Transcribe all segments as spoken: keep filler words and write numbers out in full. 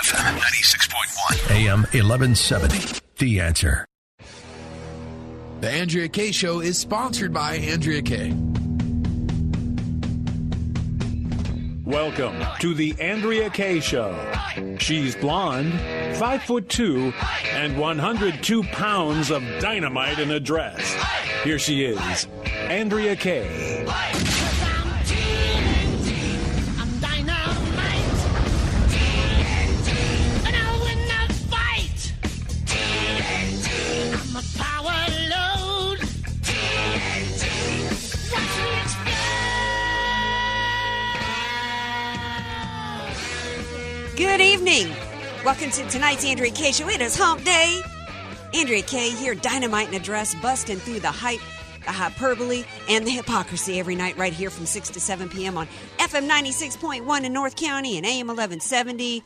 F M ninety-six point one. A M eleven seventy. The Answer. The Andrea Kay Show is sponsored by Andrea Kay. Welcome to the Andrea Kay Show. She's blonde, five foot two, and one hundred two pounds of dynamite in a dress. Here she is, Andrea Kay. Good evening. Welcome to tonight's Andrea Kay Show. It is hump day. Andrea Kay here, dynamite in a dress, busting through the hype, the hyperbole, and the hypocrisy every night right here from six to seven p.m. on F M ninety-six point one in North County and A M eleven seventy,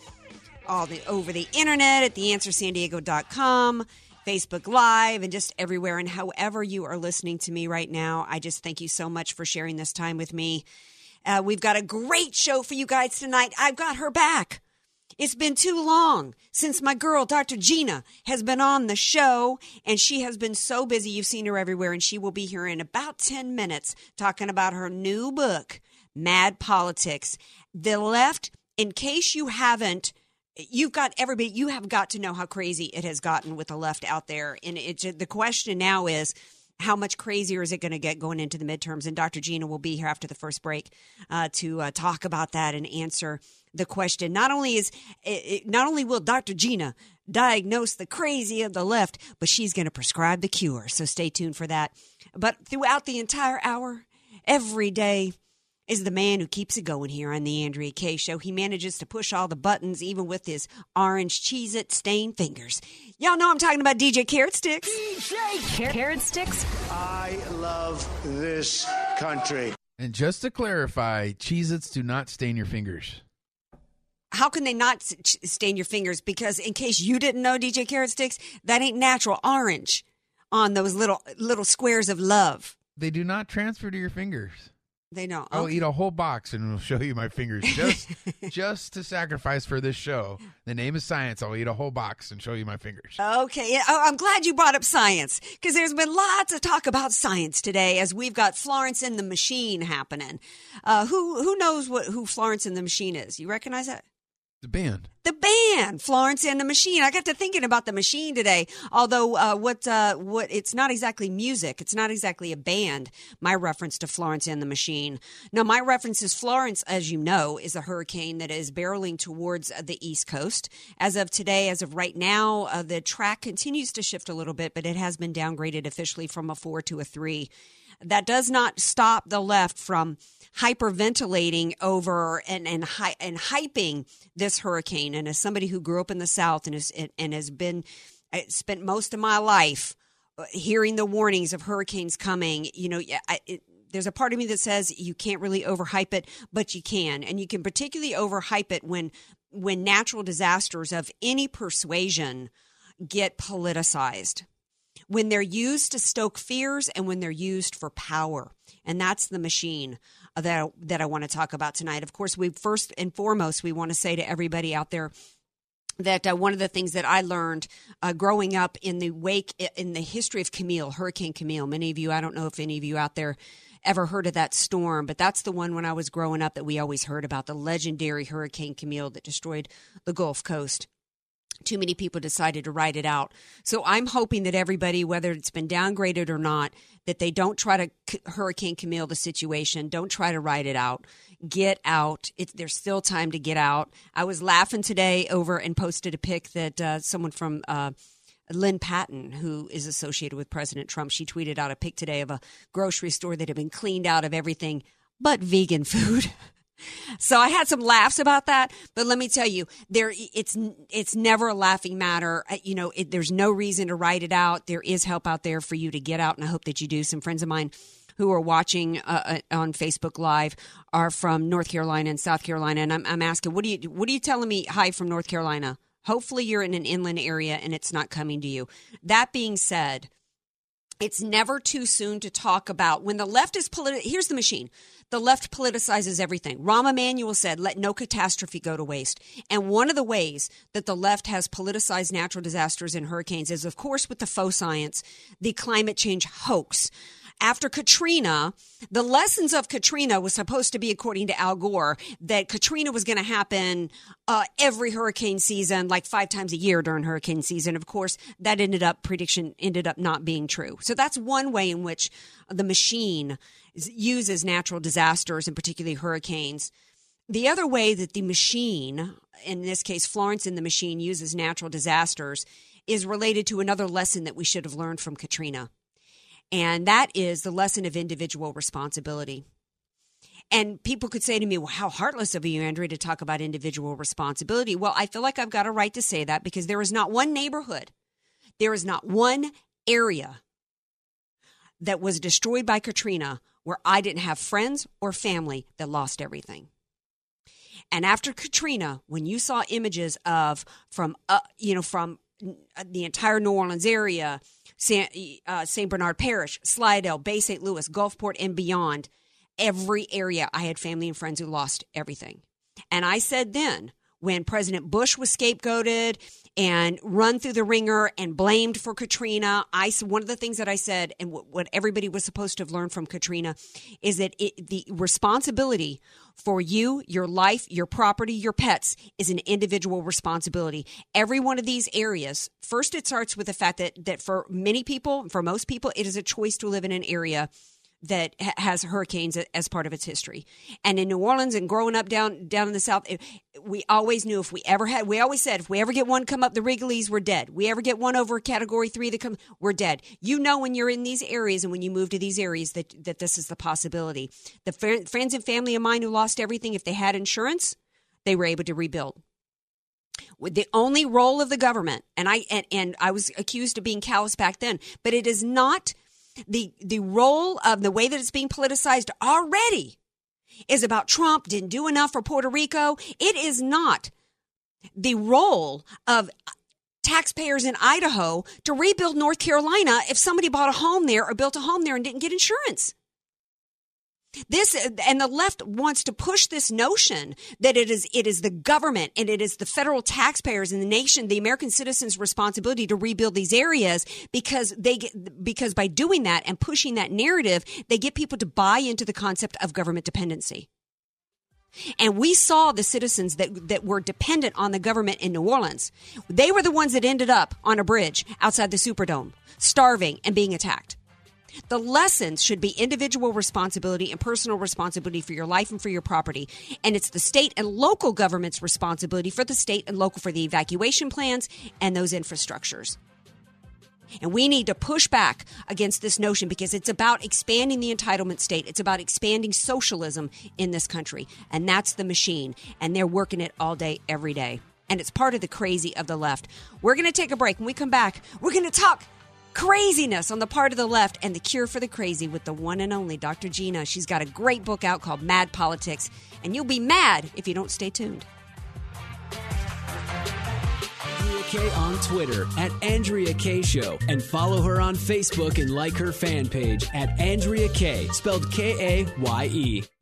all the, over the internet at the answer san diego dot com, Facebook Live, and just everywhere. And however you are listening to me right now, I just thank you so much for sharing this time with me. Uh, we've got a great show for you guys tonight. I've got her back. It's been too long since my girl, Doctor Gina, has been on the show, and she has been so busy. You've seen her everywhere, and she will be here in about ten minutes talking about her new book, Mad Politics. The left, in case you haven't, you've got everybody, you have got to know how crazy it has gotten with the left out there. And it, the question now is, how much crazier is it going to get going into the midterms? And Doctor Gina will be here after the first break uh, to uh, talk about that and answer the question. Not only is it, not only will Doctor Gina diagnose the crazy of the left, but she's going to prescribe the cure. So stay tuned for that. But throughout the entire hour, every day, is the man who keeps it going here on the Andrea Kay Show. He manages to push all the buttons, even with his orange Cheez-It stained fingers. Y'all know I'm talking about D J Carrot Sticks. D J Carrot Sticks. I love this country. And just to clarify, Cheez-Its do not stain your fingers. How can they not stain your fingers? Because in case you didn't know, D J Carrot Sticks, that ain't natural orange on those little little squares of love. They do not transfer to your fingers. They don't. I'll okay. eat a whole box and I'll show you my fingers just just to sacrifice for this show. The name is science. I'll eat a whole box and show you my fingers. Okay. I'm glad you brought up science, because there's been lots of talk about science today as we've got Florence and the Machine happening. Uh, who who knows what who Florence and the Machine is? You recognize that? The band. The band, Florence and the Machine. I got to thinking about the Machine today, although uh, what uh, what it's not exactly music. It's not exactly a band, my reference to Florence and the Machine. Now, my reference is Florence, as you know, is a hurricane that is barreling towards the East Coast. As of today, as of right now, uh, the track continues to shift a little bit, but it has been downgraded officially from a four to a three. That does not stop the left from hyperventilating over and and, hi- and hyping this hurricane. And as somebody who grew up in the South and, is, and has been spent most of my life hearing the warnings of hurricanes coming, you know, I, it, there's a part of me that says you can't really overhype it, but you can. And you can particularly overhype it when when natural disasters of any persuasion get politicized, when they're used to stoke fears and when they're used for power. And that's the Machine that I, that I want to talk about tonight. Of course, we first and foremost, we want to say to everybody out there that uh, one of the things that I learned uh, growing up in the wake in the history of Camille, Hurricane Camille, many of you, I don't know if any of you out there ever heard of that storm, but that's the one when I was growing up that we always heard about, the legendary Hurricane Camille that destroyed the Gulf Coast. Too many people decided to write it out. So I'm hoping that everybody, whether it's been downgraded or not, that they don't try to c- Hurricane Camille the situation. Don't try to write it out. Get out. It, there's still time to get out. I was laughing today over and posted a pic that uh, someone from uh, Lynn Patton, who is associated with President Trump, she tweeted out a pic today of a grocery store that had been cleaned out of everything but vegan food. So I had some laughs about that, but let me tell you, there it's it's never a laughing matter. You know, it, there's no reason to write it out. There is help out there for you to get out, and I hope that you do. Some friends of mine who are watching uh, on Facebook Live are from North Carolina and South Carolina, and I'm, I'm asking, what do you what are you telling me? Hi from North Carolina. Hopefully, you're in an inland area and it's not coming to you. That being said, it's never too soon to talk about when the left is politi- here's the machine. The left politicizes everything. Rahm Emanuel said, let no catastrophe go to waste. And one of the ways that the left has politicized natural disasters and hurricanes is, of course, with the faux science, the climate change hoax. After Katrina, the lessons of Katrina was supposed to be, according to Al Gore, that Katrina was going to happen uh, every hurricane season, like five times a year during hurricane season. Of course, that ended up prediction ended up not being true. So that's one way in which the machine uses natural disasters and particularly hurricanes. The other way that the machine, in this case, Florence and the Machine, uses natural disasters is related to another lesson that we should have learned from Katrina. And that is the lesson of individual responsibility. And people could say to me, well, how heartless of you, Andrea, to talk about individual responsibility. Well, I feel like I've got a right to say that because there is not one neighborhood, there is not one area that was destroyed by Katrina where I didn't have friends or family that lost everything. And after Katrina, when you saw images of from, uh, you know, from the entire New Orleans area, Uh, Saint Bernard Parish, Slidell, Bay Saint Louis, Gulfport, and beyond, every area I had family and friends who lost everything. And I said then, when President Bush was scapegoated and run through the ringer and blamed for Katrina, I one of the things that I said and w- what everybody was supposed to have learned from Katrina is that it, the responsibility for you, your life, your property, your pets is an individual responsibility. Every one of these areas, first it starts with the fact that that for many people, for most people, it is a choice to live in an area that has hurricanes as part of its history. And in New Orleans and growing up down down in the South, we always knew if we ever had, we always said, if we ever get one come up the Wrigley's, we're dead. We ever get one over Category three, that come, we're dead. You know when you're in these areas and when you move to these areas that, that this is the possibility. The fr- friends and family of mine who lost everything, if they had insurance, they were able to rebuild. With the only role of the government, and I and, and I was accused of being callous back then, but it is not. The the role of the way that it's being politicized already is about Trump didn't do enough for Puerto Rico. It is not the role of taxpayers in Idaho to rebuild North Carolina if somebody bought a home there or built a home there and didn't get insurance. This and the left wants to push this notion that it is it is the government and it is the federal taxpayers and the nation, the American citizens' responsibility to rebuild these areas because they get, because by doing that and pushing that narrative, they get people to buy into the concept of government dependency. And we saw the citizens that, that were dependent on the government in New Orleans. They were the ones that ended up on a bridge outside the Superdome, starving and being attacked. The lessons should be individual responsibility and personal responsibility for your life and for your property. And it's the state and local government's responsibility for the state and local for the evacuation plans and those infrastructures. And we need to push back against this notion because it's about expanding the entitlement state. It's about expanding socialism in this country. And that's the machine. And they're working it all day, every day. And it's part of the crazy of the left. We're going to take a break. When we come back, we're going to talk craziness on the part of the left and the cure for the crazy with the one and only Doctor Gina. She's got a great book out called Mad Politics, and you'll be mad if you don't stay tuned. Andrea Kay on Twitter at Andrea Kay Show, and follow her on Facebook and like her fan page at Andrea Kay, spelled K A Y E.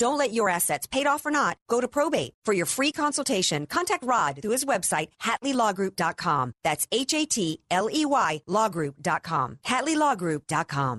Don't let your assets, paid off or not, go to probate. For your free consultation, contact Rod through his website, Hatley Law Group dot com. That's H A T L E Y Law Group dot com. Hatley Law Group dot com.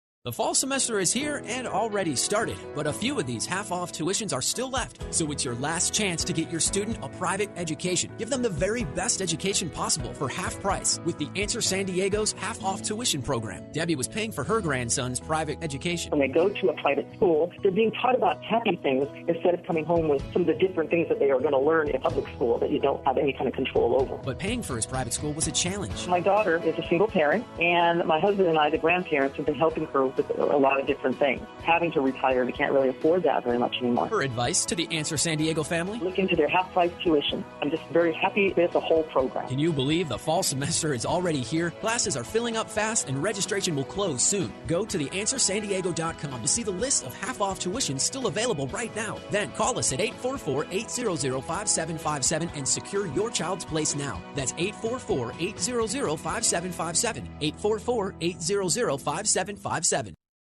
The fall semester is here and already started, but a few of these half-off tuitions are still left, so it's your last chance to get your student a private education. Give them the very best education possible for half price with the Answer San Diego's half-off tuition program. Debbie was paying for her grandson's private education. When they go to a private school, they're being taught about happy things instead of coming home with some of the different things that they are going to learn in public school that you don't have any kind of control over. But paying for his private school was a challenge. My daughter is a single parent, and my husband and I, the grandparents, have been helping her with a lot of different things. Having to retire, we can't really afford that very much anymore. Her advice to the Answer San Diego family? Look into their half-price tuition. I'm just very happy with the whole program. Can you believe the fall semester is already here? Classes are filling up fast and registration will close soon. Go to the answer san diego dot com to see the list of half-off tuition still available right now. Then call us at eight four four, eight hundred, five seven five seven and secure your child's place now. That's eight four four, eight hundred, five seven five seven. eight four four, eight hundred, five seven five seven.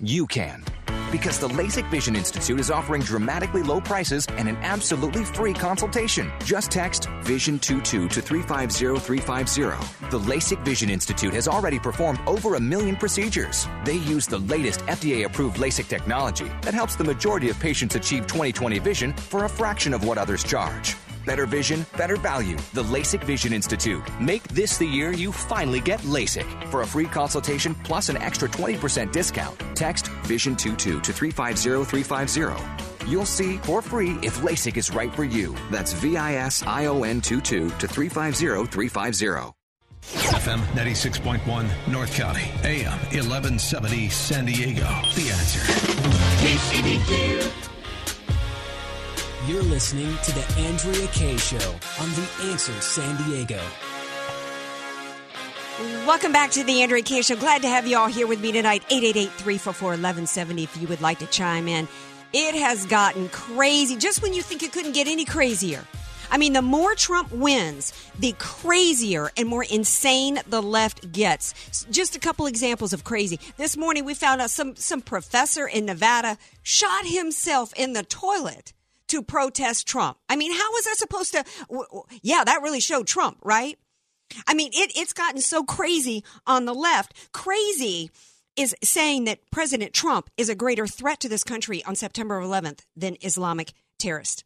You can. Because the LASIK Vision Institute is offering dramatically low prices and an absolutely free consultation. Just text vision twenty-two to three five zero three five zero. The LASIK Vision Institute has already performed over a million procedures. They use the latest F D A-approved LASIK technology that helps the majority of patients achieve twenty twenty vision for a fraction of what others charge. Better vision, better value. The LASIK Vision Institute. Make this the year you finally get LASIK. For a free consultation plus an extra twenty percent discount, text vision twenty-two to three five zero three five zero. You'll see for free if LASIK is right for you. That's V I S I O N twenty-two to three five zero three five zero. F M ninety-six point one North County, A M eleven seventy San Diego. The Answer. K C B Q. You're listening to The Andrea Kay Show on The Answer San Diego. Welcome back to The Andrea Kay Show. Glad to have you all here with me tonight. eight eight eight, three four four, one one seven zero if you would like to chime in. It has gotten crazy. Just when you think it couldn't get any crazier. I mean, the more Trump wins, the crazier and more insane the left gets. Just a couple examples of crazy. This morning we found out some, some professor in Nevada shot himself in the toilet to protest Trump. I mean, how was that supposed to? W- w- yeah, that really showed Trump, right? I mean, it, it's gotten so crazy on the left. Crazy is saying that President Trump is a greater threat to this country on September eleventh than Islamic terrorists.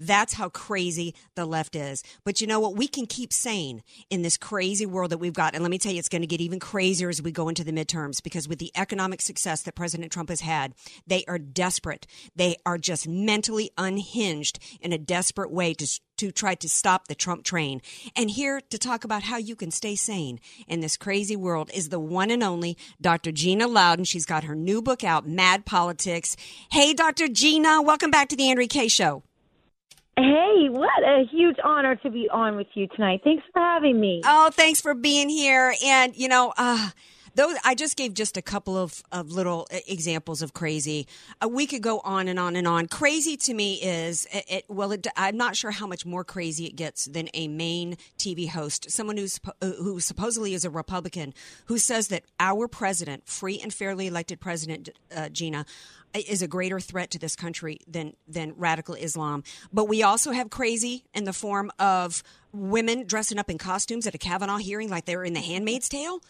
That's how crazy the left is. But you know what? We can keep saying in this crazy world that we've got, and let me tell you, it's going to get even crazier as we go into the midterms, because with the economic success that President Trump has had, they are desperate. They are just mentally unhinged in a desperate way to to try to stop the Trump train. And here to talk about how you can stay sane in this crazy world is the one and only Doctor Gina Loudon. She's got her new book out, Mad Politics. Hey, Doctor Gina, welcome back to the Andrea Kay Show. Hey, what a huge honor to be on with you tonight. Thanks for having me. Oh, thanks for being here. And, you know, uh, those, I just gave just a couple of, of little examples of crazy. Uh, we could go on and on and on. Crazy to me is, it, it, well, it, I'm not sure how much more crazy it gets than a Maine T V host, someone who's, who supposedly is a Republican, who says that our president, free and fairly elected president, uh, Gina, is a greater threat to this country than than radical Islam. But we also have crazy in the form of women dressing up in costumes at a Kavanaugh hearing like they were in The Handmaid's Tale.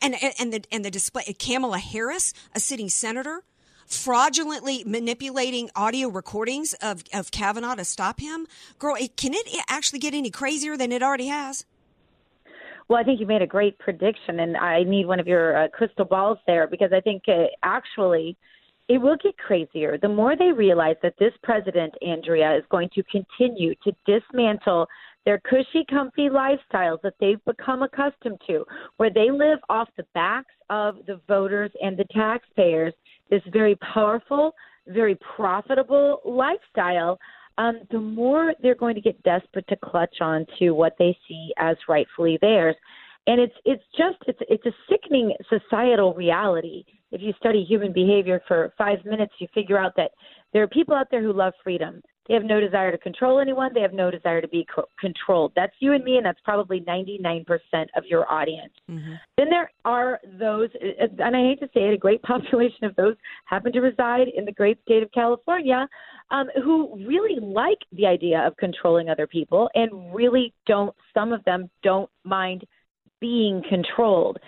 And, and, the, and the display, Kamala Harris, a sitting senator, fraudulently manipulating audio recordings of, of Kavanaugh to stop him. Girl, it, can it actually get any crazier than it already has? Well, I think you made a great prediction, and I need one of your uh, crystal balls there, because I think uh, actually – It will get crazier. The more they realize that this president, Andrea, is going to continue to dismantle their cushy, comfy lifestyles that they've become accustomed to, where they live off the backs of the voters and the taxpayers, this very powerful, very profitable lifestyle, um, the more they're going to get desperate to clutch on to what they see as rightfully theirs. And it's it's just it's it's a sickening societal reality. If you study human behavior for five minutes, you figure out that there are people out there who love freedom. They have no desire to control anyone. They have no desire to be co- controlled. That's you and me, and that's probably ninety-nine percent of your audience. Mm-hmm. Then there are those, and I hate to say it, a great population of those happen to reside in the great state of California, um, who really like the idea of controlling other people and really don't, some of them don't mind being controlled.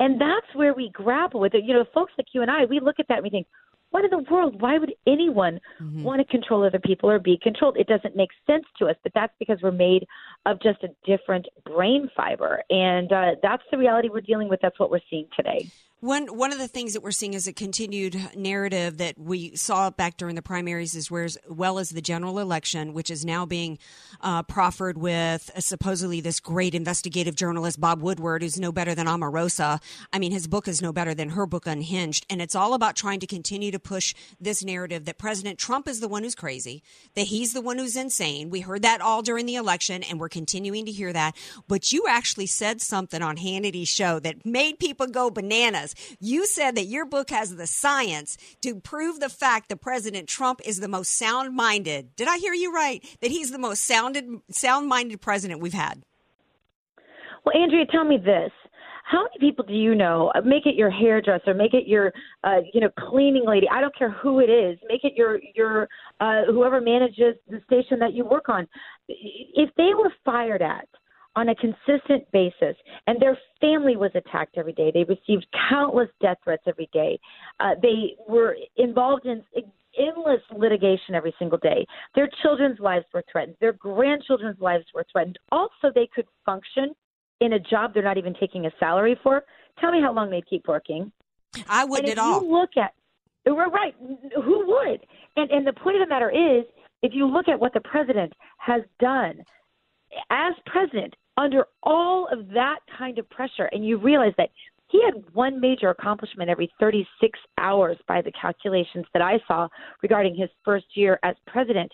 And that's where we grapple with it. You know, folks like you and I, we look at that and we think, what in the world? Why would anyone mm-hmm. want to control other people or be controlled? It doesn't make sense to us, but that's because we're made of just a different brain fiber. And uh, that's the reality we're dealing with. That's what we're seeing today. One one of the things that we're seeing is a continued narrative that we saw back during the primaries as well as the general election, which is now being uh, proffered with uh, supposedly this great investigative journalist, Bob Woodward, who's no better than Omarosa. I mean, his book is no better than her book, Unhinged. And it's all about trying to continue to push this narrative that President Trump is the one who's crazy, that he's the one who's insane. We heard that all during the election, and we're continuing to hear that. But you actually said something on Hannity's show that made people go bananas. You said that your book has the science to prove the fact that President Trump is the most sound-minded. Did I hear you right? That he's the most sounded, sound-minded president we've had. Well, Andrea, tell me this. How many people do you know, make it your hairdresser, make it your, uh, you know, cleaning lady, I don't care who it is, make it your, your uh, whoever manages the station that you work on. If they were fired at on a consistent basis, and their family was attacked every day. They received countless death threats every day. Uh, they were involved in endless litigation every single day. Their children's lives were threatened. Their grandchildren's lives were threatened. Also, they could function in a job they're not even taking a salary for. Tell me how long they'd keep working. I wouldn't at all. And if you look at, we're right, who would? And, and the point of the matter is, if you look at what the president has done as president, under all of that kind of pressure, and you realize that he had one major accomplishment every thirty-six hours by the calculations that I saw regarding his first year as president,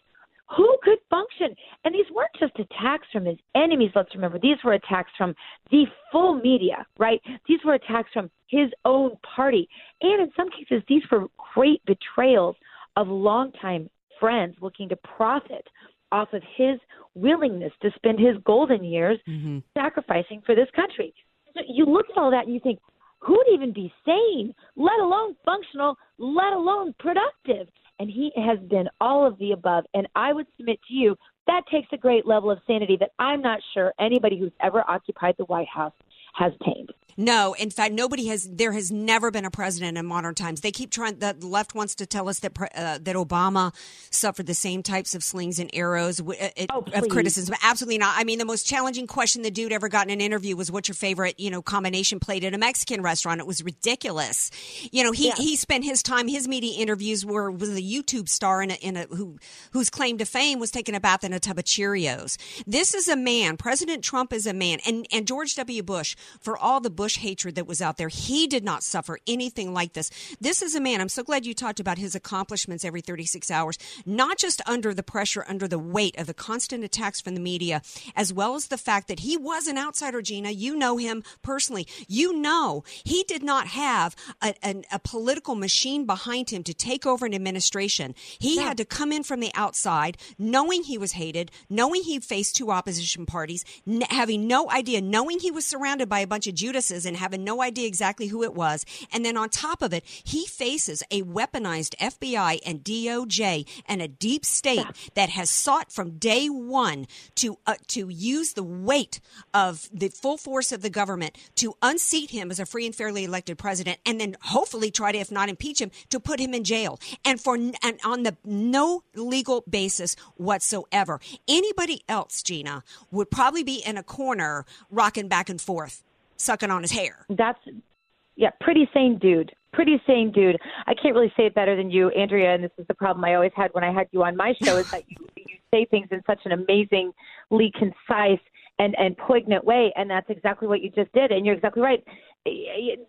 who could function? And these weren't just attacks from his enemies, let's remember. These were attacks from the full media, right? These were attacks from his own party. And in some cases, these were great betrayals of longtime friends looking to profit off of his willingness to spend his golden years mm-hmm. sacrificing for this country. So you look at all that and you think, who would even be sane, let alone functional, let alone productive? And he has been all of the above. And I would submit to you, that takes a great level of sanity that I'm not sure anybody who's ever occupied the White House has tamed. No, in fact, nobody has. There has never been a president in modern times. They keep trying. The left wants to tell us that uh, that Obama suffered the same types of slings and arrows w- it, oh, of criticism. Absolutely not. I mean, the most challenging question the dude ever got in an interview was, "What's your favorite, you know, combination plate at a Mexican restaurant?" It was ridiculous. You know, he, yeah. he spent his time. His media interviews were with a YouTube star in a, in a who whose claim to fame was taking a bath in a tub of Cheerios. This is a man. President Trump is a man, and and George W. Bush, for all the Bush hatred that was out there, he did not suffer anything like this. This is a man. I'm so glad you talked about his accomplishments every thirty-six hours, not just under the pressure, under the weight of the constant attacks from the media, as well as the fact that he was an outsider, Gina. You know him personally. You know he did not have a, a, a political machine behind him to take over an administration. He yeah. had to come in from the outside, knowing he was hated, knowing he faced two opposition parties, n- having no idea, knowing he was surrounded by a bunch of Judas and having no idea exactly who it was. And then on top of it, he faces a weaponized F B I and D O J and a deep state that has sought from day one to uh, to use the weight of the full force of the government to unseat him as a free and fairly elected president, and then hopefully try to, if not impeach him, to put him in jail. And for and on the no legal basis whatsoever. Anybody else, Gina, would probably be in a corner rocking back and forth, sucking on his hair. That's, yeah, pretty sane dude. pretty sane dude. I can't really say it better than you, Andrea, and this is the problem I always had when I had you on my show, is that you, you say things in such an amazingly concise and, and poignant way, and that's exactly what you just did, and you're exactly right.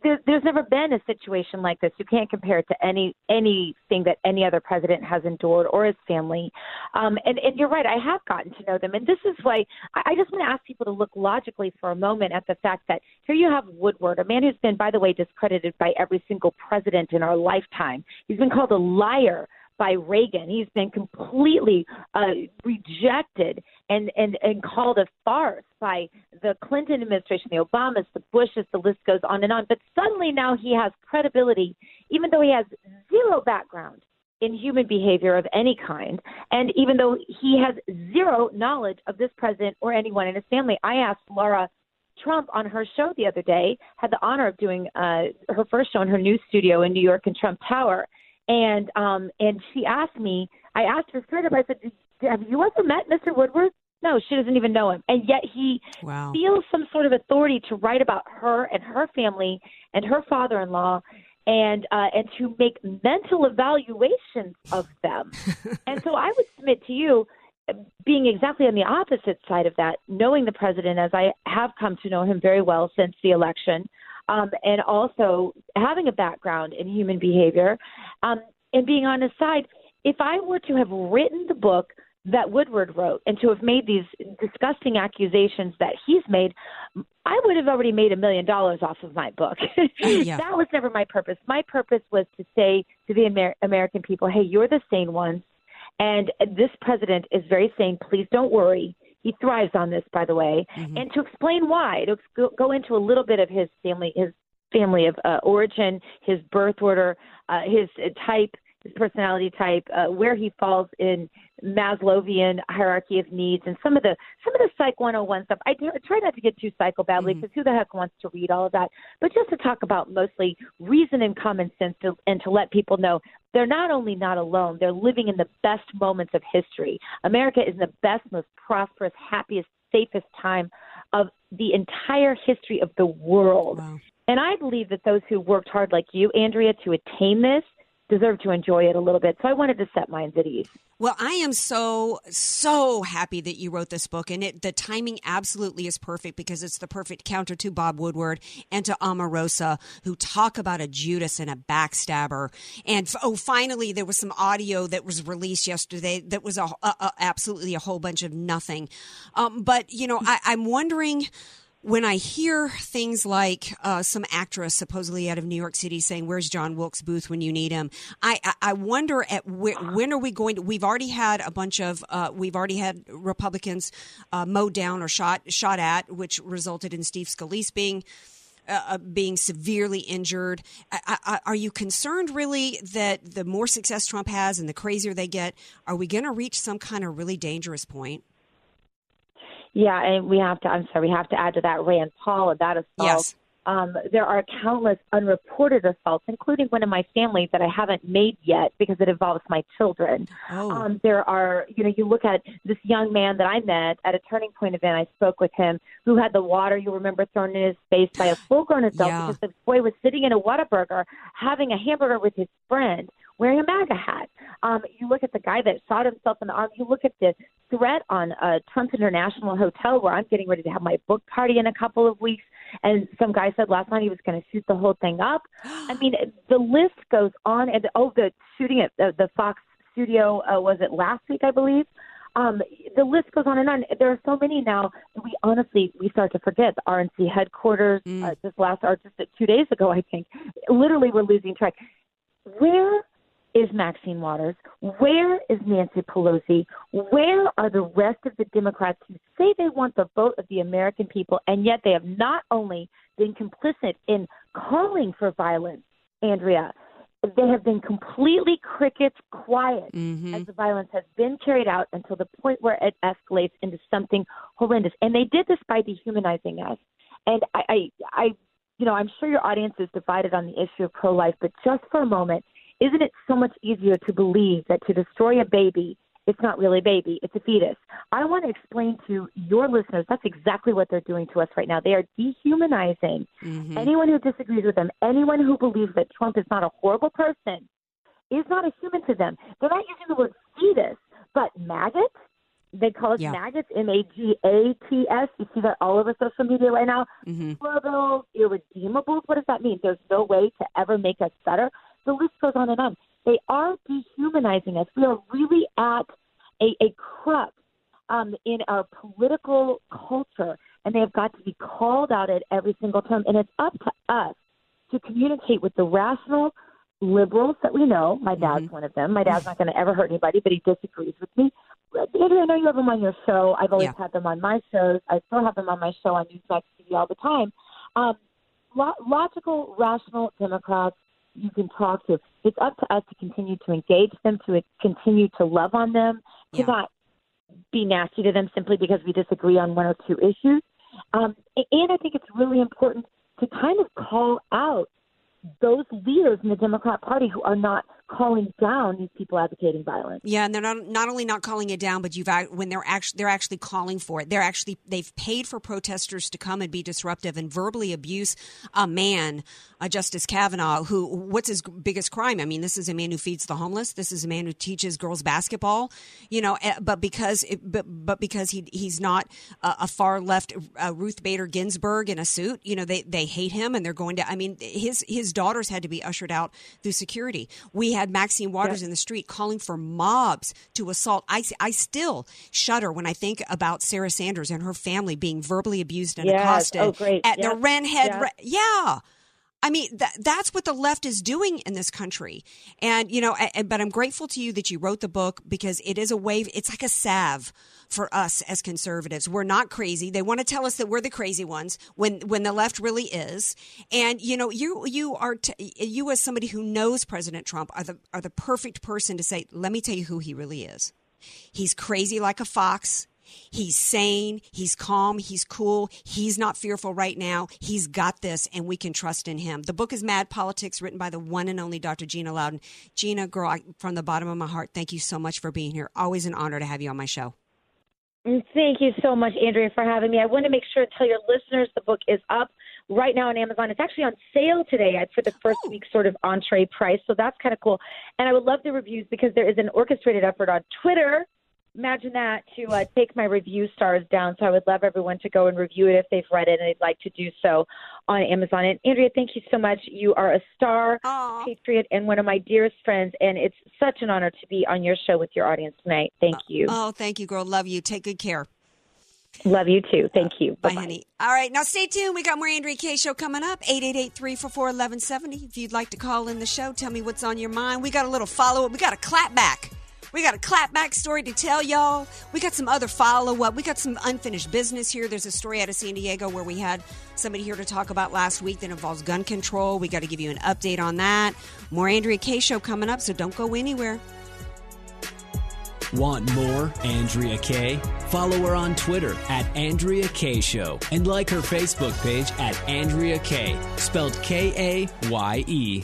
There, there's never been a situation like this. You can't compare it to any anything that any other president has endured or his family. Um, and, and you're right. I have gotten to know them. And this is why I just want to ask people to look logically for a moment at the fact that here you have Woodward, a man who's been, by the way, discredited by every single president in our lifetime. He's been called a liar by Reagan. He's been completely uh, rejected and, and, and called a farce by the Clinton administration, the Obamas, the Bushes, the list goes on and on. But suddenly now he has credibility, even though he has zero background in human behavior of any kind, and even though he has zero knowledge of this president or anyone in his family. I asked Laura Trump on her show the other day, had the honor of doing uh, her first show in her new studio in New York in Trump Tower. And um, and she asked me, I asked her straight up, I said, have you ever met Mister Woodward? No, she doesn't even know him. And yet he wow. feels some sort of authority to write about her and her family and her father-in-law and uh, and to make mental evaluations of them. And so I would submit to you, being exactly on the opposite side of that, knowing the president as I have come to know him very well since the election, Um, and also having a background in human behavior um, and being on his side. If I were to have written the book that Woodward wrote and to have made these disgusting accusations that he's made, I would have already made a million dollars off of my book. Uh, yeah. That was never my purpose. My purpose was to say to the Amer- American people, hey, you're the sane ones, and this president is very sane. Please don't worry. He thrives on this, by the way, mm-hmm. and to explain why, to go, go into a little bit of his family, his family of uh, origin, his birth order, uh, his type, his personality type, uh, where he falls in Maslowian hierarchy of needs, and some of the some of the Psych one oh one stuff. I try not to get too psycho badly because mm-hmm. who the heck wants to read all of that? But just to talk about mostly reason and common sense, to, and to let people know they're not only not alone, they're living in the best moments of history. America is in the best, most prosperous, happiest, safest time of the entire history of the world. Wow. And I believe that those who worked hard like you, Andrea, to attain this deserve to enjoy it a little bit. So I wanted to set minds at ease. Well, I am so, so happy that you wrote this book. And it, the timing absolutely is perfect because it's the perfect counter to Bob Woodward and to Omarosa, who talk about a Judas and a backstabber. And oh, finally, there was some audio that was released yesterday that was a, a, a, absolutely a whole bunch of nothing. Um, but, you know, I, I'm wondering... when I hear things like uh, some actress supposedly out of New York City saying, where's John Wilkes Booth when you need him? I, I, I wonder at wh- when are we going to, we've already had a bunch of, uh, we've already had Republicans uh, mowed down or shot, shot at, which resulted in Steve Scalise being, uh, being severely injured. I, I, are you concerned really that the more success Trump has and the crazier they get, are we going to reach some kind of really dangerous point? Yeah, and we have to, I'm sorry, we have to add to that Rand Paul and that assault. Yes. Um, there are countless unreported assaults, including one in my family that I haven't made yet because it involves my children. Oh. Um, there are, you know, you look at this young man that I met at a Turning Point event. I spoke with him, who had the water, you remember, thrown in his face by a full-grown adult yeah. because the boy was sitting in a Whataburger having a hamburger with his friend, wearing a MAGA hat. Um, you look at the guy that shot himself in the arm. You look at the threat on uh, Trump International Hotel, where I'm getting ready to have my book party in a couple of weeks. And some guy said last night he was going to shoot the whole thing up. I mean, the list goes on. And oh, the shooting at the, the Fox studio, uh, was it last week, I believe? Um, the list goes on and on. There are so many now that we honestly, we start to forget. The R N C headquarters, mm. uh, just last, or just two days ago, I think. Literally, we're losing track. Where is Maxine Waters? Where is Nancy Pelosi? Where are the rest of the Democrats who say they want the vote of the American people, and yet they have not only been complicit in calling for violence, Andrea, they have been completely crickets quiet mm-hmm. as the violence has been carried out until the point where it escalates into something horrendous. And they did this by dehumanizing us. And I, I, I you know, I'm sure your audience is divided on the issue of pro-life, but just for a moment, isn't it so much easier to believe that to destroy a baby It's not really a baby. It's a fetus. I want to explain to your listeners, that's exactly what they're doing to us right now. They are dehumanizing mm-hmm. anyone who disagrees with them, anyone who believes that Trump is not a horrible person, is not a human to them. They're not using the word fetus, but maggot. They call us yeah. maggots, M A G A T S. You see that all over social media right now. Mm-hmm. Horrible, irredeemable. What does that mean? There's no way to ever make us better. The list goes on and on. They are dehumanizing us. We are really at a, a crux um, in our political culture, and they have got to be called out at every single turn. And it's up to us to communicate with the rational liberals that we know. My dad's mm-hmm. one of them. My dad's not going to ever hurt anybody, but he disagrees with me. I know you have them on your show. I've always yeah. had them on my shows. I still have them on my show on Newsmax T V all the time. Um, lo- logical, rational Democrats you can talk to. It's up to us to continue to engage them, to continue to love on them, to yeah. not be nasty to them simply because we disagree on one or two issues. Um, and I think it's really important to kind of call out those leaders in the Democrat Party who are not calling down these people advocating violence. Yeah, and they're not not only not calling it down, but you've when they're actually they're actually calling for it. They're actually they've paid for protesters to come and be disruptive and verbally abuse a man, uh, Justice Kavanaugh, who what's his biggest crime? I mean, this is a man who feeds the homeless. This is a man who teaches girls basketball. You know, but because it, but, but because he he's not a, a far left uh, Ruth Bader Ginsburg in a suit. You know, they they hate him and they're going to. I mean, his his daughters had to be ushered out through security. We had Maxine Waters yeah. in the street calling for mobs to assault. I, I still shudder when I think about Sarah Sanders and her family being verbally abused and yes. accosted oh, great. at yes. the Wren Head. Yeah. Re- yeah. I mean, th- that's what the left is doing in this country. And, you know, I, but I'm grateful to you that you wrote the book because it is a wave. It's like a salve for us as conservatives. We're not crazy. They want to tell us that we're the crazy ones when, when the left really is. And, you know, you you are t- you as somebody who knows President Trump are the are the perfect person to say, let me tell you who he really is. He's crazy like a fox. He's sane. He's calm. He's cool. He's not fearful right now. He's got this, and we can trust in him. The book is Mad Politics, written by the one and only Doctor Gina Loudon. Gina, girl, I, from the bottom of my heart, thank you so much for being here. Always an honor to have you on my show. Thank you so much, Andrea, for having me. I want to make sure to tell your listeners the book is up right now on Amazon. It's actually on sale today for the first oh. week sort of entree price, so that's kind of cool. And I would love the reviews because there is an orchestrated effort on Twitter. Imagine that, to uh, take my review stars down. So I would love everyone to go and review it if they've read it and they'd like to do so on Amazon. And Andrea, thank you so much. You are a star, Aww. patriot, and one of my dearest friends. And it's such an honor to be on your show with your audience tonight. Thank you. Oh, thank you, girl. Love you. Take good care. Love you, too. Thank you. Bye, Bye honey. All right. Now, stay tuned. We got more Andrea Kay Show coming up. eight eight eight, three four four, one one seven zero. If you'd like to call in the show, tell me what's on your mind. We got a little follow-up. We got a clap back. We got a clapback story to tell y'all. We got some other follow-up. We got some unfinished business here. There's a story out of San Diego where we had somebody here to talk about last week that involves gun control. We got to give you an update on that. More Andrea Kay Show coming up, so don't go anywhere. Want more Andrea Kay? Follow her on Twitter at Andrea Kay Show and like her Facebook page at Andrea Kay, spelled K A Y E.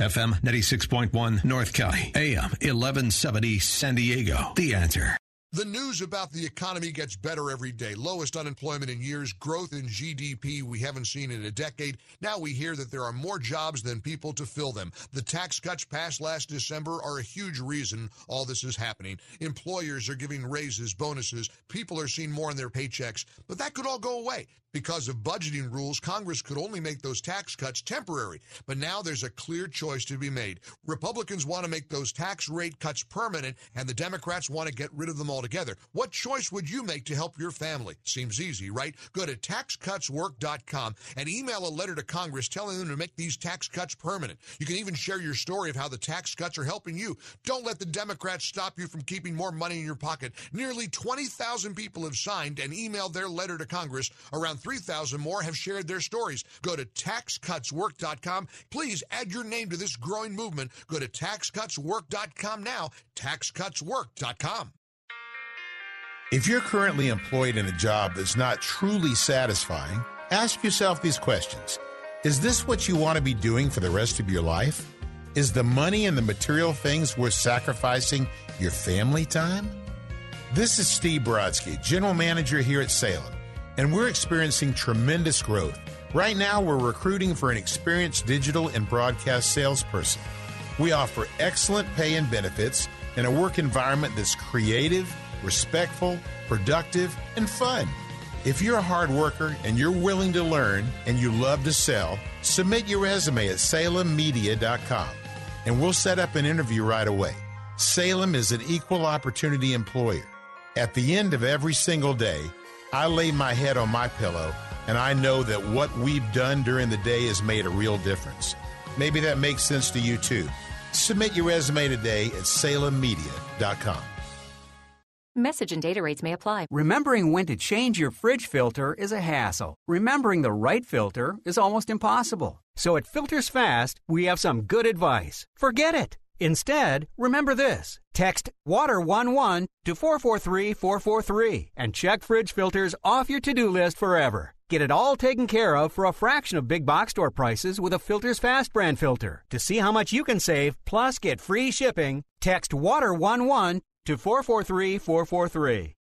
F M ninety-six point one North County, A M eleven seventy San Diego. The Answer. The news about the economy gets better every day. Lowest unemployment in years, growth in G D P we haven't seen in a decade. Now we hear that there are more jobs than people to fill them. The tax cuts passed last December are a huge reason all this is happening. Employers are giving raises, bonuses. People are seeing more in their paychecks. But that could all go away. Because of budgeting rules, Congress could only make those tax cuts temporary. But now there's a clear choice to be made. Republicans want to make those tax rate cuts permanent, and the Democrats want to get rid of them all together. What choice would you make to help your family? Seems easy, right? Go to tax cuts work dot com and email a letter to Congress telling them to make these tax cuts permanent. You can even share your story of how the tax cuts are helping you. Don't let the Democrats stop you from keeping more money in your pocket. Nearly twenty thousand people have signed and emailed their letter to Congress. Around three thousand more have shared their stories. Go to tax cuts work dot com. Please add your name to this growing movement. Go to tax cuts work dot com now. tax cuts work dot com. If you're currently employed in a job that's not truly satisfying, ask yourself these questions. Is this what you want to be doing for the rest of your life? Is the money and the material things worth sacrificing your family time? This is Steve Brodsky, General Manager here at Salem, and we're experiencing tremendous growth. Right now, we're recruiting for an experienced digital and broadcast salesperson. We offer excellent pay and benefits in a work environment that's creative, respectful, productive, and fun. If you're a hard worker and you're willing to learn and you love to sell, submit your resume at salem media dot com and we'll set up an interview right away. Salem is an equal opportunity employer. At the end of every single day, I lay my head on my pillow and I know that what we've done during the day has made a real difference. Maybe that makes sense to you too. Submit your resume today at salem media dot com. Message and data rates may apply. Remembering when to change your fridge filter is a hassle. Remembering the right filter is almost impossible. So at Filters Fast, we have some good advice. Forget it. Instead, remember this. Text water eleven to four four three four four three and check fridge filters off your to-do list forever. Get it all taken care of for a fraction of big box store prices with a Filters Fast brand filter. To see how much you can save, plus get free shipping, text water eleven to four four three four four three.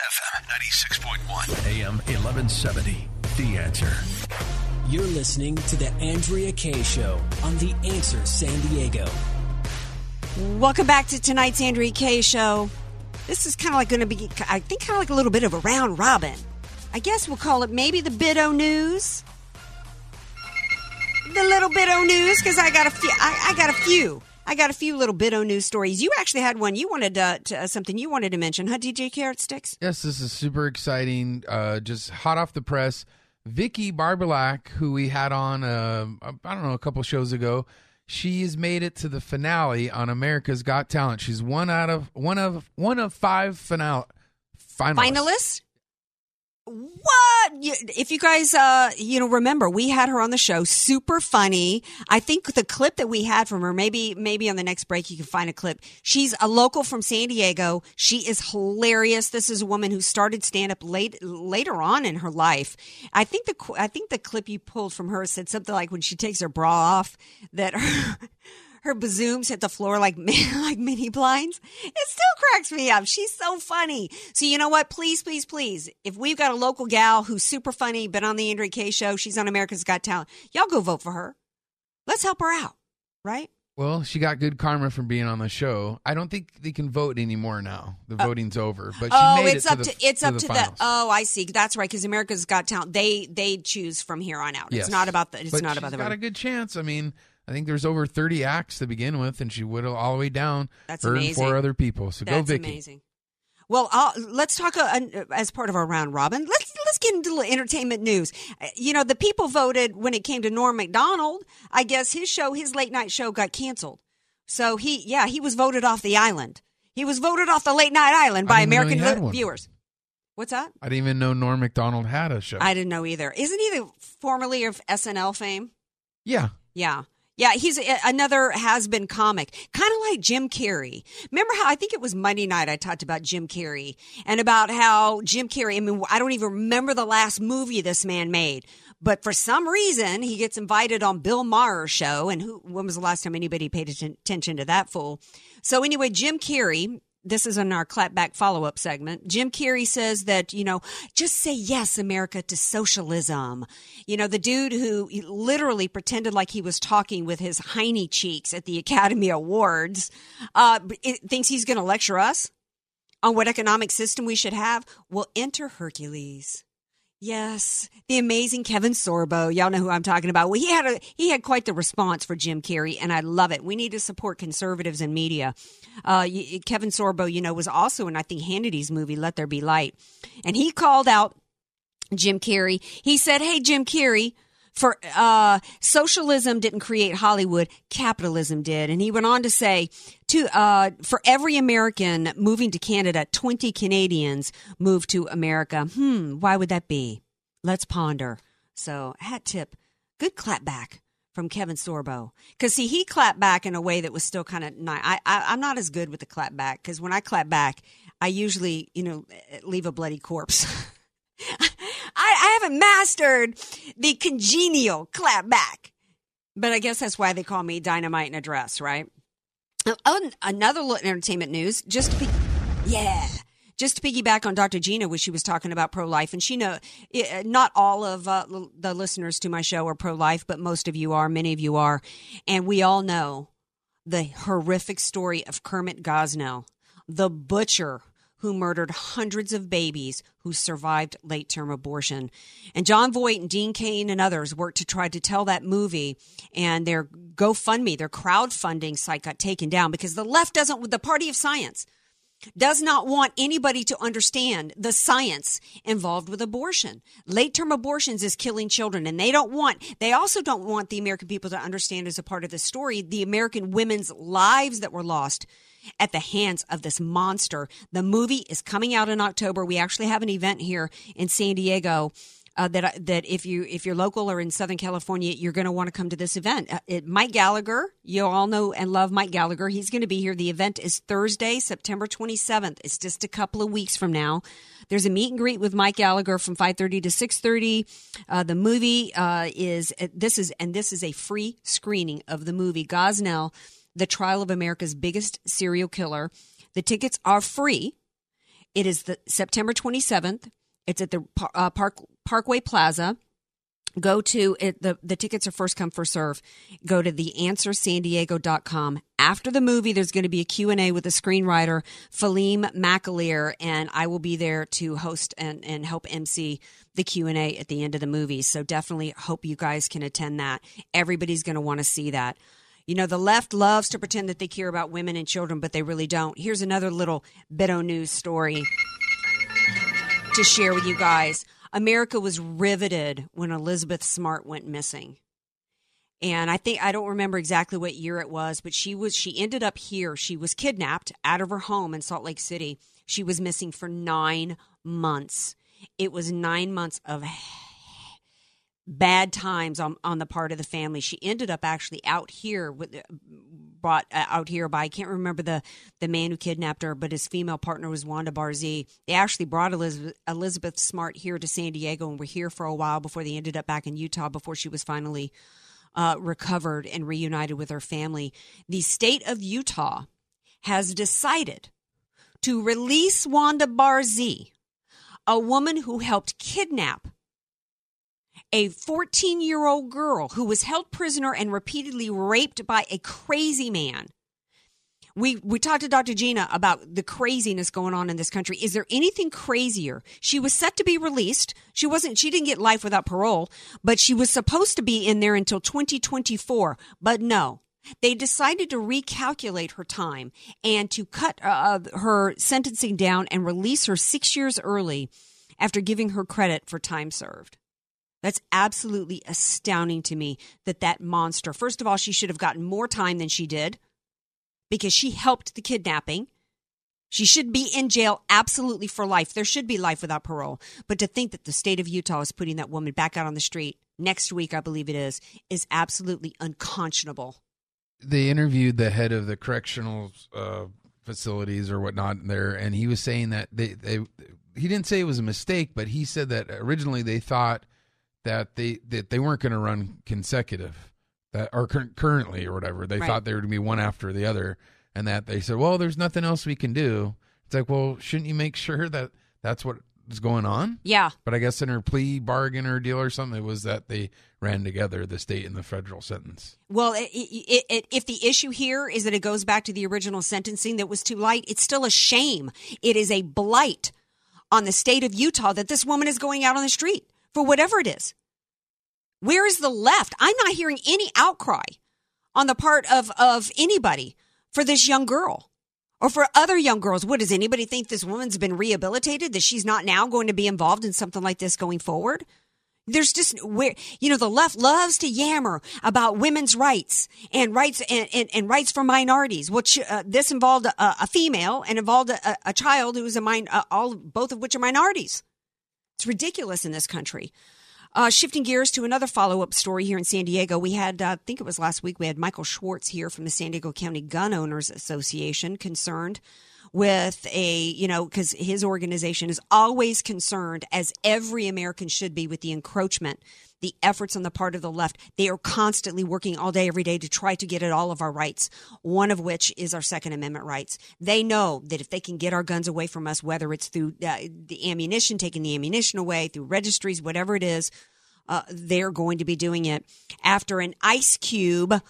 F M ninety-six point one, A M eleven seventy, The Answer. You're listening to The Andrea Kay Show on The Answer San Diego. Welcome back to tonight's Andrea Kay Show. This is kind of like going to be, I think, kind of like a little bit of a round robin. I guess we'll call it maybe the Bit-O News. The little Bit-O News, because I got a few. I, I got a few. I got a few little Bit-O News stories. You actually had one you wanted uh, to, uh, something you wanted to mention, huh, D J Carrot Sticks? Yes, this is super exciting, uh, just hot off the press. Vicky Barbalak, who we had on, uh, I don't know, a couple shows ago, she has made it to the finale on America's Got Talent. She's one out of one of one of five final finalists. Finalists? What? If you guys, uh, you know, remember, we had her on the show. Super funny. I think the clip that we had from her, maybe maybe on the next break you can find a clip. She's a local from San Diego. She is hilarious. This is a woman who started stand-up late, later on in her life. I think the I think the clip you pulled from her said something like when she takes her bra off, that her... her bazooms hit the floor like like mini blinds. It still cracks me up. She's so funny. So you know what? Please, please, please. If we've got a local gal who's super funny, been on the Andrea Kay show, she's on America's Got Talent, y'all go vote for her. Let's help her out, right? Well, she got good karma from being on the show. I don't think they can vote anymore now. The voting's uh, over, but she oh, made it's it up to, the, to it's to up the to finals. the oh, I see. That's right, because America's Got Talent. They they choose from here on out. Yes. It's not about the. It's but not she's about the. Got voting. A good chance. I mean. I think there's over thirty acts to begin with, and she whittled all the way down. That's her amazing. And four other people. So That's go, Vicky. Amazing. Well, I'll, let's talk uh, as part of our round robin. Let's let's get into a little entertainment news. You know, the people voted when it came to Norm MacDonald. I guess his show, his late night show, got canceled. So he, yeah, he was voted off the island. He was voted off the late night island by American li- viewers. What's that? I didn't even know Norm MacDonald had a show. I didn't know either. Isn't he the formerly of S N L fame? Yeah. Yeah. Yeah, he's another has-been comic, kind of like Jim Carrey. Remember how, I think it was Monday night, I talked about Jim Carrey and about how Jim Carrey, I mean, I don't even remember the last movie this man made, but for some reason, he gets invited on Bill Maher's show, and who, when was the last time anybody paid attention to that fool? So anyway, Jim Carrey, this is in our clapback follow-up segment, Jim Carrey says that, you know, just say yes, America, to socialism. You know, the dude who literally pretended like he was talking with his hiney cheeks at the Academy Awards uh, thinks he's going to lecture us on what economic system we should have. Well, enter Hercules. Yes, the amazing Kevin Sorbo. Y'all know who I'm talking about. Well, he had a he had quite the response for Jim Carrey, and I love it. We need to support conservatives in media. Uh, Kevin Sorbo, you know, was also in, I think, Hannity's movie, Let There Be Light. And he called out Jim Carrey. He said, hey, Jim Carrey, for uh, socialism didn't create Hollywood, capitalism did. And he went on to say, to uh, for every American moving to Canada, twenty Canadians move to America. Hmm, why would that be? Let's ponder. So, hat tip, good clap back from Kevin Sorbo. Because, see, he clapped back in a way that was still kind of nice. I, I, I'm not as good with the clap back, because when I clap back, I usually, you know, leave a bloody corpse. I haven't mastered the congenial clap back, but I guess that's why they call me Dynamite in a Dress, right? Another little entertainment news, just to, yeah, just to piggyback on Doctor Gina, when she was talking about pro-life, and she know not all of uh, the listeners to my show are pro-life, but most of you are, many of you are, and we all know the horrific story of Kermit Gosnell, the butcher who murdered hundreds of babies who survived late-term abortion. And John Voight and Dean Cain and others worked to try to tell that movie, and their GoFundMe, their crowdfunding site, got taken down because the left doesn't, the party of science, does not want anybody to understand the science involved with abortion. Late-term abortions is killing children, and they don't want, they also don't want the American people to understand, as a part of the story, the American women's lives that were lost at the hands of this monster. The movie is coming out in October. We actually have an event here in San Diego uh, that that if you if you're local or in Southern California, you're going to want to come to this event. Uh, it, Mike Gallagher, you all know and love Mike Gallagher. He's going to be here. The event is Thursday, September twenty-seventh. It's just a couple of weeks from now. There's a meet and greet with Mike Gallagher from five thirty to six thirty. Uh, the movie uh, is this is and this is a free screening of the movie Gosnell, The Trial of America's Biggest Serial Killer. The tickets are free. It is the September twenty-seventh. It's at the uh, Park Parkway Plaza. Go to it. The, the tickets are first come, first serve. Go to the answer san diego dot com. After the movie, there's going to be a Q and A with the screenwriter, Phaleem McAleer, and I will be there to host and, and help emcee the Q and A at the end of the movie. So definitely hope you guys can attend that. Everybody's going to want to see that. You know, the left loves to pretend that they care about women and children, but they really don't. Here's another little Beto news story to share with you guys. America was riveted when Elizabeth Smart went missing. And I think, I don't remember exactly what year it was, but she was, she ended up here. She was kidnapped out of her home in Salt Lake City. She was missing for nine months. It was nine months of bad times on, on the part of the family. She ended up actually out here, with, brought out here by, I can't remember the, the man who kidnapped her, but his female partner was Wanda Barzee. They actually brought Elizabeth, Elizabeth Smart here to San Diego and were here for a while before they ended up back in Utah before she was finally uh, recovered and reunited with her family. The state of Utah has decided to release Wanda Barzee, a woman who helped kidnap a fourteen-year-old girl who was held prisoner and repeatedly raped by a crazy man. We we talked to Doctor Gina about the craziness going on in this country. Is there anything crazier? She was set to be released. She wasn't. She didn't get life without parole, but she was supposed to be in there until twenty twenty-four. But no, they decided to recalculate her time and to cut uh, her sentencing down and release her six years early after giving her credit for time served. That's absolutely astounding to me that that monster, first of all, she should have gotten more time than she did because she helped the kidnapping. She should be in jail absolutely for life. There should be life without parole. But to think that the state of Utah is putting that woman back out on the street next week, I believe it is, is absolutely unconscionable. They interviewed the head of the correctional uh, facilities or whatnot there, and he was saying that they, they, he didn't say it was a mistake, but he said that originally they thought that they that they weren't going to run consecutive that or cur- currently or whatever. They right. thought they were going to be one after the other, and that they said, well, there's nothing else we can do. It's like, well, shouldn't you make sure that that's what is going on? Yeah. But I guess in her plea bargain or deal or something, it was that they ran together, the state and the federal sentence. Well, it, it, it, if the issue here is that it goes back to the original sentencing that was too light, it's still a shame. It is a blight on the state of Utah that this woman is going out on the street for whatever it is. Where is the left? I'm not hearing any outcry on the part of, of anybody for this young girl or for other young girls. What, does anybody think this woman's been rehabilitated, that she's not now going to be involved in something like this going forward? There's just, where, you know, the left loves to yammer about women's rights and rights and, and, and rights for minorities. Which uh, this involved a, a female and involved a, a child who was a min- uh, all both of which are minorities. It's ridiculous in this country. Uh, shifting gears to another follow-up story here in San Diego. We had, uh, I think it was last week, we had Michael Schwartz here from the San Diego County Gun Owners Association concerned with a, you know, because his organization is always concerned, as every American should be, with the encroachment, the efforts on the part of the left. They are constantly working all day, every day to try to get at all of our rights, one of which is our Second Amendment rights. They know that if they can get our guns away from us, whether it's through uh, the ammunition, taking the ammunition away, through registries, whatever it is, uh, they're going to be doing it. After an Ice Cube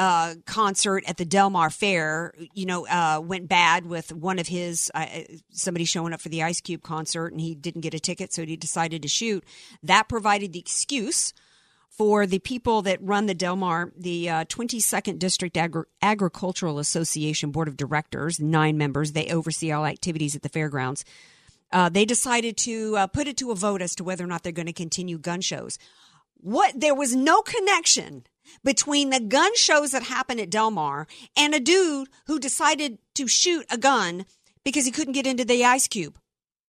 Uh, concert at the Del Mar Fair, you know, uh, went bad with one of his, uh, somebody showing up for the Ice Cube concert, and he didn't get a ticket, so he decided to shoot. That provided the excuse for the people that run the Del Mar, the uh, twenty-second District Agri- Agricultural Association Board of Directors, nine members. They oversee all activities at the fairgrounds. Uh, they decided to uh, put it to a vote as to whether or not they're going to continue gun shows. What? There was no connection between the gun shows that happened at Del Mar and a dude who decided to shoot a gun because he couldn't get into the Ice Cube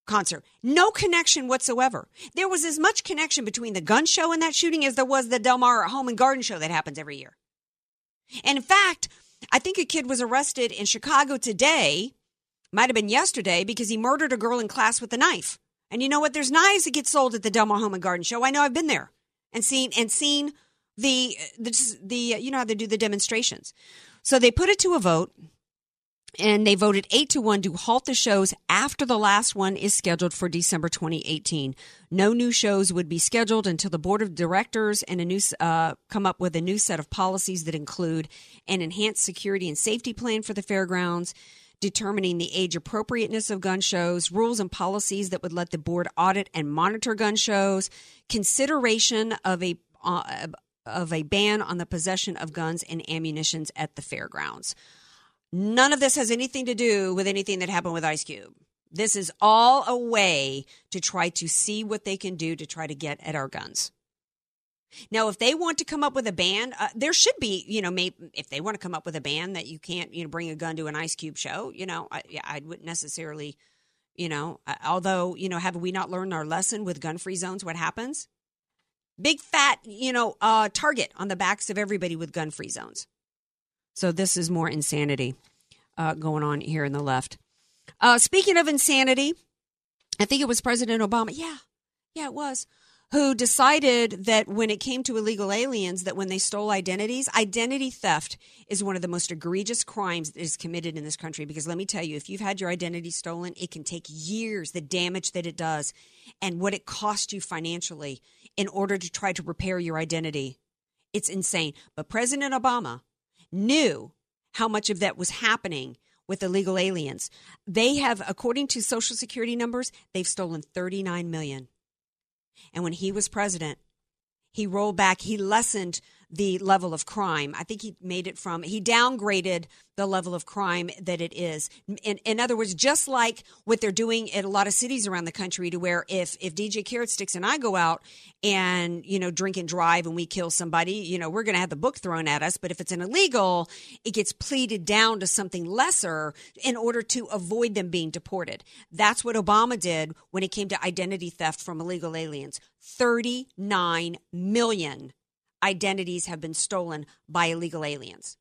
concert. No connection whatsoever. There was as much connection between the gun show and that shooting as there was the Del Mar Home and Garden show that happens every year. And in fact, I think a kid was arrested in Chicago today, might have been yesterday, because he murdered a girl in class with a knife. And you know what? There's knives that get sold at the Del Mar Home and Garden show. I know, I've been there and seen and seen. The, the the you know how they do the demonstrations. So they put it to a vote, and they voted eight to one to halt the shows after the last one is scheduled for December twenty eighteen. No new shows would be scheduled until the board of directors and a new uh, come up with a new set of policies that include an enhanced security and safety plan for the fairgrounds, determining the age appropriateness of gun shows, rules and policies that would let the board audit and monitor gun shows, consideration of a uh, of a ban on the possession of guns and ammunition at the fairgrounds. None of this has anything to do with anything that happened with Ice Cube. This is all a way to try to see what they can do to try to get at our guns. Now, if they want to come up with a ban, uh, there should be, you know, maybe if they want to come up with a ban that you can't, you know, bring a gun to an Ice Cube show, you know, I, I wouldn't necessarily, You know, although, you know, have we not learned our lesson with gun-free zones? What happens? Big fat, you know, uh, target on the backs of everybody with gun-free zones. So this is more insanity uh, going on here in the left. Uh, speaking of insanity, I think it was President Obama. Yeah, yeah, it was. Who decided that when it came to illegal aliens, that when they stole identities, identity theft is one of the most egregious crimes that is committed in this country. Because let me tell you, if you've had your identity stolen, it can take years, the damage that it does and what it costs you financially in order to try to repair your identity. It's insane. But President Obama knew how much of that was happening with illegal aliens. They have, according to Social Security numbers, they've stolen thirty-nine million. And when he was president, he rolled back, he lessened the level of crime. I think he made it from, he downgraded the level of crime that it is. In, in other words, just like what they're doing at a lot of cities around the country, to where if, if D J Carrot Sticks and I go out and, you know, drink and drive and we kill somebody, you know, we're going to have the book thrown at us. But if it's an illegal, it gets pleaded down to something lesser in order to avoid them being deported. That's what Obama did when it came to identity theft from illegal aliens. thirty-nine million identities have been stolen by illegal aliens.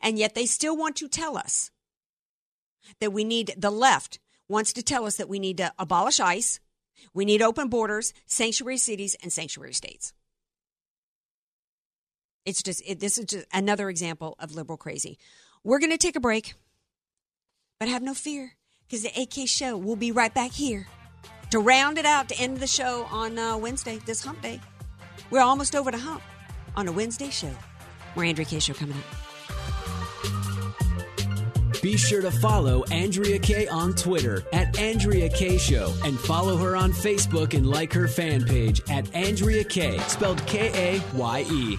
And yet they still want to tell us that we need, the left wants to tell us that we need to abolish ICE, we need open borders, sanctuary cities, and sanctuary states. It's just, it, this is just another example of liberal crazy. We're going to take a break, but have no fear, because the A K show will be right back here to round it out, to end the show on uh, Wednesday, this hump day. We're almost over the hump on a Wednesday show. More Andrea Kay Show coming up. Be sure to follow Andrea Kay on Twitter at Andrea Kay Show, and follow her on Facebook and like her fan page at Andrea Kay, spelled K A Y E.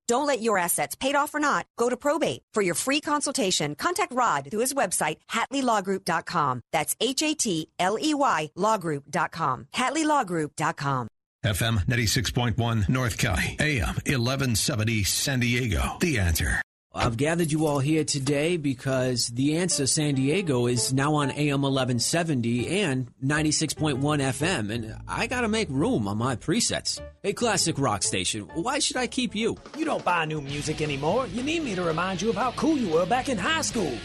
Don't let your assets, paid off or not, go to probate. For your free consultation, contact Rod through his website, hatley law group dot com. That's H A T L E Y law group dot com. hatley law group dot com. F M ninety-six point one North County, A M eleven seventy San Diego. The Answer. I've gathered you all here today because The Answer San Diego is now on A M eleven seventy and ninety-six point one F M, and I gotta make room on my presets. Hey, classic rock station, why should I keep you? You don't buy new music anymore. You need me to remind you of how cool you were back in high school.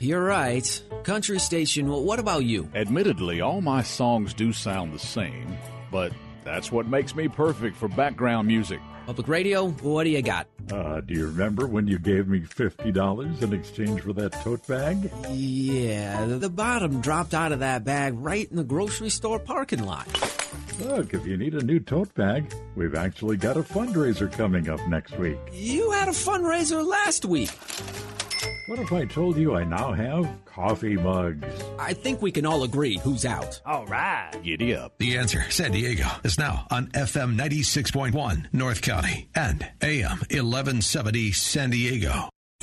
You're right. Country station, what about you? Admittedly, all my songs do sound the same, but that's what makes me perfect for background music. Public radio, what do you got? Uh, do you remember when you gave me fifty dollars in exchange for that tote bag? Yeah, the bottom dropped out of that bag right in the grocery store parking lot. Look, if you need a new tote bag, we've actually got a fundraiser coming up next week. You had a fundraiser last week. What if I told you I now have coffee mugs? I think we can all agree who's out. All right. Giddy up. The Answer San Diego is now on F M ninety-six point one North County and A M eleven seventy San Diego.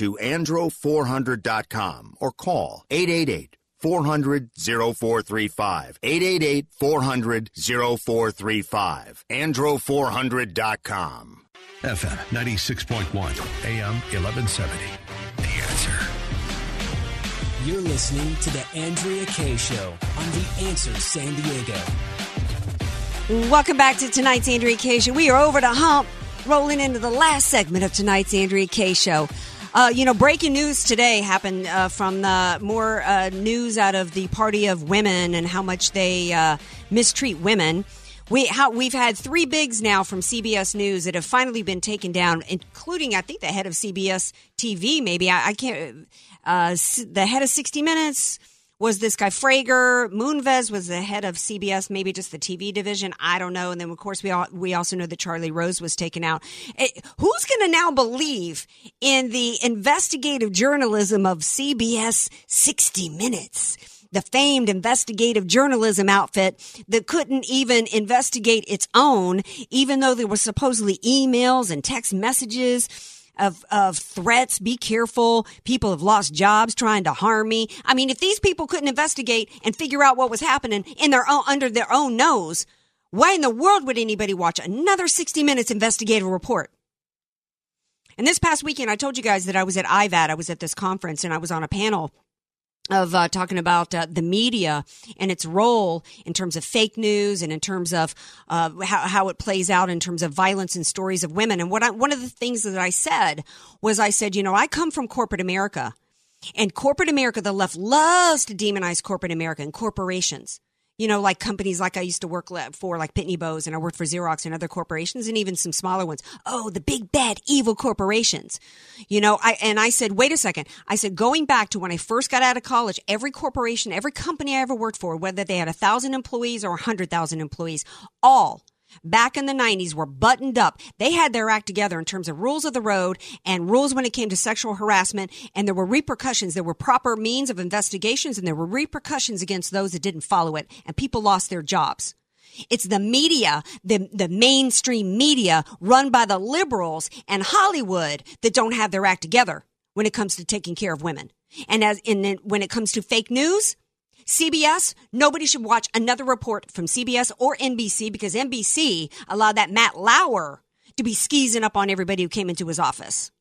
to andro four hundred dot com or call eight eight eight, four hundred, oh four three five. eight eight eight, four hundred, oh four three five. andro four hundred dot com. F M ninety-six point one, A M eleven seventy. The Answer. You're listening to The Andrea Kay Show on The Answer San Diego. Welcome back to tonight's Andrea Kay Show. We are over the hump, rolling into the last segment of tonight's Andrea Kay Show. Uh, you know, breaking news today happened uh, from the more uh, news out of the Party of Women and how much they uh, mistreat women. We, how, we've had three bigs now from C B S News that have finally been taken down, including, I think, the head of C B S T V, maybe. I, I can't uh, – the head of sixty minutes was this guy Frager. Moonves was the head of C B S, maybe just the T V division. I don't know. And then, of course, we all, we also know that Charlie Rose was taken out. It, who's going to now believe in the investigative journalism of C B S sixty minutes, the famed investigative journalism outfit that couldn't even investigate its own, even though there were supposedly emails and text messages Of, of threats, be careful, people have lost jobs trying to harm me. I mean, if these people couldn't investigate and figure out what was happening in their own, under their own nose, why in the world would anybody watch another sixty minutes investigative report? And this past weekend, I told you guys that I was at I V A D. I was at this conference and I was on a panel of uh, talking about uh, the media and its role in terms of fake news and in terms of uh, how, how it plays out in terms of violence and stories of women. And what I, one of the things that I said was I said, you know, I come from corporate America, and corporate America, the left loves to demonize corporate America and corporations, you know, like companies like I used to work for, like Pitney Bowes, and I worked for Xerox and other corporations and even some smaller ones. Oh, the big, bad, evil corporations. You know, I and I said, wait a second. I said, going back to when I first got out of college, every corporation, every company I ever worked for, whether they had one thousand employees or one hundred thousand employees, all back in the nineties were buttoned up. They had their act together in terms of rules of the road and rules when it came to sexual harassment. And there were repercussions. There were proper means of investigations, and there were repercussions against those that didn't follow it. And people lost their jobs. It's the media, the, the mainstream media run by the liberals and Hollywood that don't have their act together when it comes to taking care of women. And as in, when it comes to fake news, C B S, nobody should watch another report from C B S or N B C, because N B C allowed that Matt Lauer to be skeezing up on everybody who came into his office.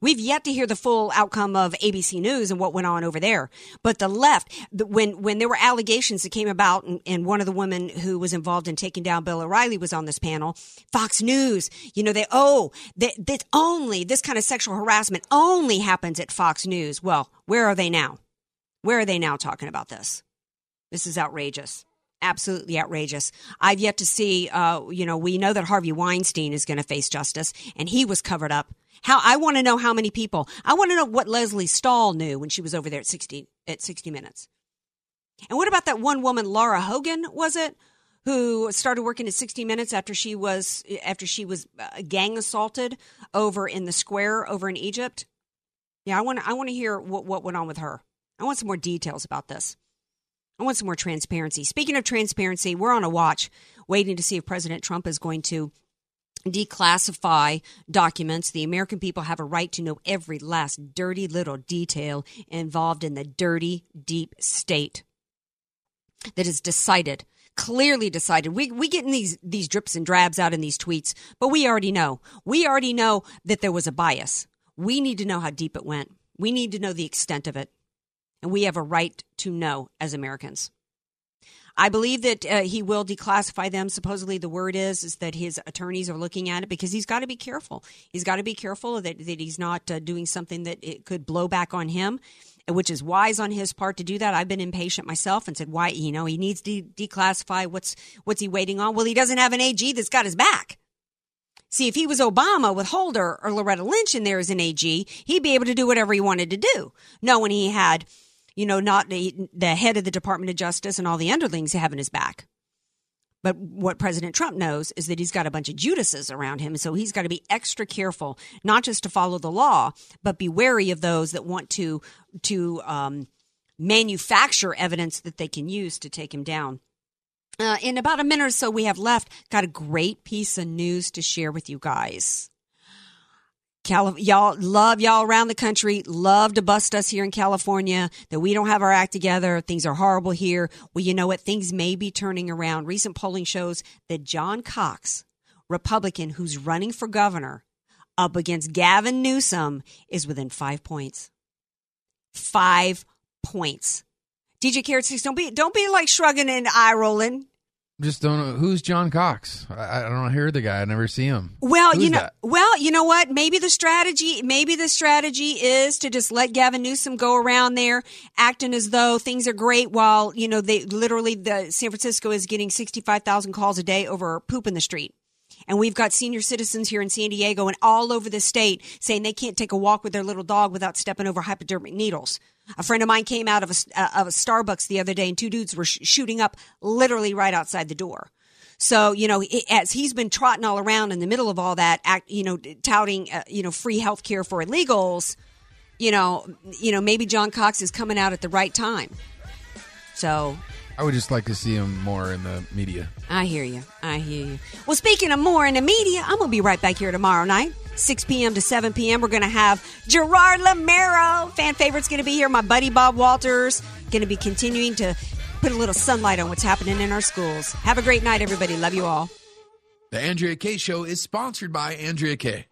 We've yet to hear the full outcome of A B C News and what went on over there. But the left, when when there were allegations that came about, and, and one of the women who was involved in taking down Bill O'Reilly was on this panel, Fox News, you know, they, oh, that that only, this kind of sexual harassment only happens at Fox News. Well, where are they now? Where are they now talking about this? This is outrageous. Absolutely outrageous. I've yet to see, uh, you know, we know that Harvey Weinstein is going to face justice, and he was covered up. How I want to know how many people. I want to know what Leslie Stahl knew when she was over there at sixty, at sixty Minutes. And what about that one woman, Laura Hogan, was it, who started working at sixty minutes after she was, after she was uh, gang assaulted over in the square over in Egypt? Yeah, I want to, I want to hear what, what went on with her. I want some more details about this. I want some more transparency. Speaking of transparency, we're on a watch waiting to see if President Trump is going to declassify documents. The American people have a right to know every last dirty little detail involved in the dirty, deep state that is decided, clearly decided. We we get in these, these drips and drabs out in these tweets, but we already know. We already know that there was a bias. We need to know how deep it went. We need to know the extent of it. And we have a right to know as Americans. I believe that uh, he will declassify them. Supposedly the word is is that his attorneys are looking at it because he's got to be careful. He's got to be careful that, that he's not uh, doing something that it could blow back on him, which is wise on his part to do that. I've been impatient myself and said, why, you know, he needs to declassify. What's what's he waiting on? Well, he doesn't have an A G that's got his back. See, if he was Obama with Holder or Loretta Lynch in there as an A G, he'd be able to do whatever he wanted to do. No, when he had... you know, not the, the head of the Department of Justice and all the underlings having his back. But what President Trump knows is that he's got a bunch of Judases around him. So he's got to be extra careful, not just to follow the law, but be wary of those that want to to um, manufacture evidence that they can use to take him down. Uh, in about a minute or so we have left, got a great piece of news to share with you guys. Calif- y'all love y'all around the country, love to bust us here in California, that we don't have our act together. Things are horrible here. Well, you know what? Things may be turning around. Recent polling shows that John Cox, Republican, who's running for governor up against Gavin Newsom, is within five points. Five points. D J Carrot Sticks, don't be, don't be like shrugging and eye rolling. Just don't know. Who's John Cox? I, I don't hear the guy. I never see him. Well, Who's you know, that? well, you know what? Maybe the strategy, maybe the strategy is to just let Gavin Newsom go around there acting as though things are great while, you know, they literally the San Francisco is getting sixty-five thousand calls a day over poop in the street. And we've got senior citizens here in San Diego and all over the state saying they can't take a walk with their little dog without stepping over hypodermic needles. A friend of mine came out of a, uh, of a Starbucks the other day, and two dudes were sh- shooting up literally right outside the door. So, you know, it, as he's been trotting all around in the middle of all that, act, you know, touting, uh, you know, free health care for illegals, you know, you know, maybe John Cox is coming out at the right time. So... I would just like to see him more in the media. I hear you. I hear you. Well, speaking of more in the media, I'm going to be right back here tomorrow night, six p.m. to seven p.m. We're going to have Gerard Romero. Fan favorite's going to be here. My buddy Bob Walters going to be continuing to put a little sunlight on what's happening in our schools. Have a great night, everybody. Love you all. The Andrea Kay Show is sponsored by Andrea Kay.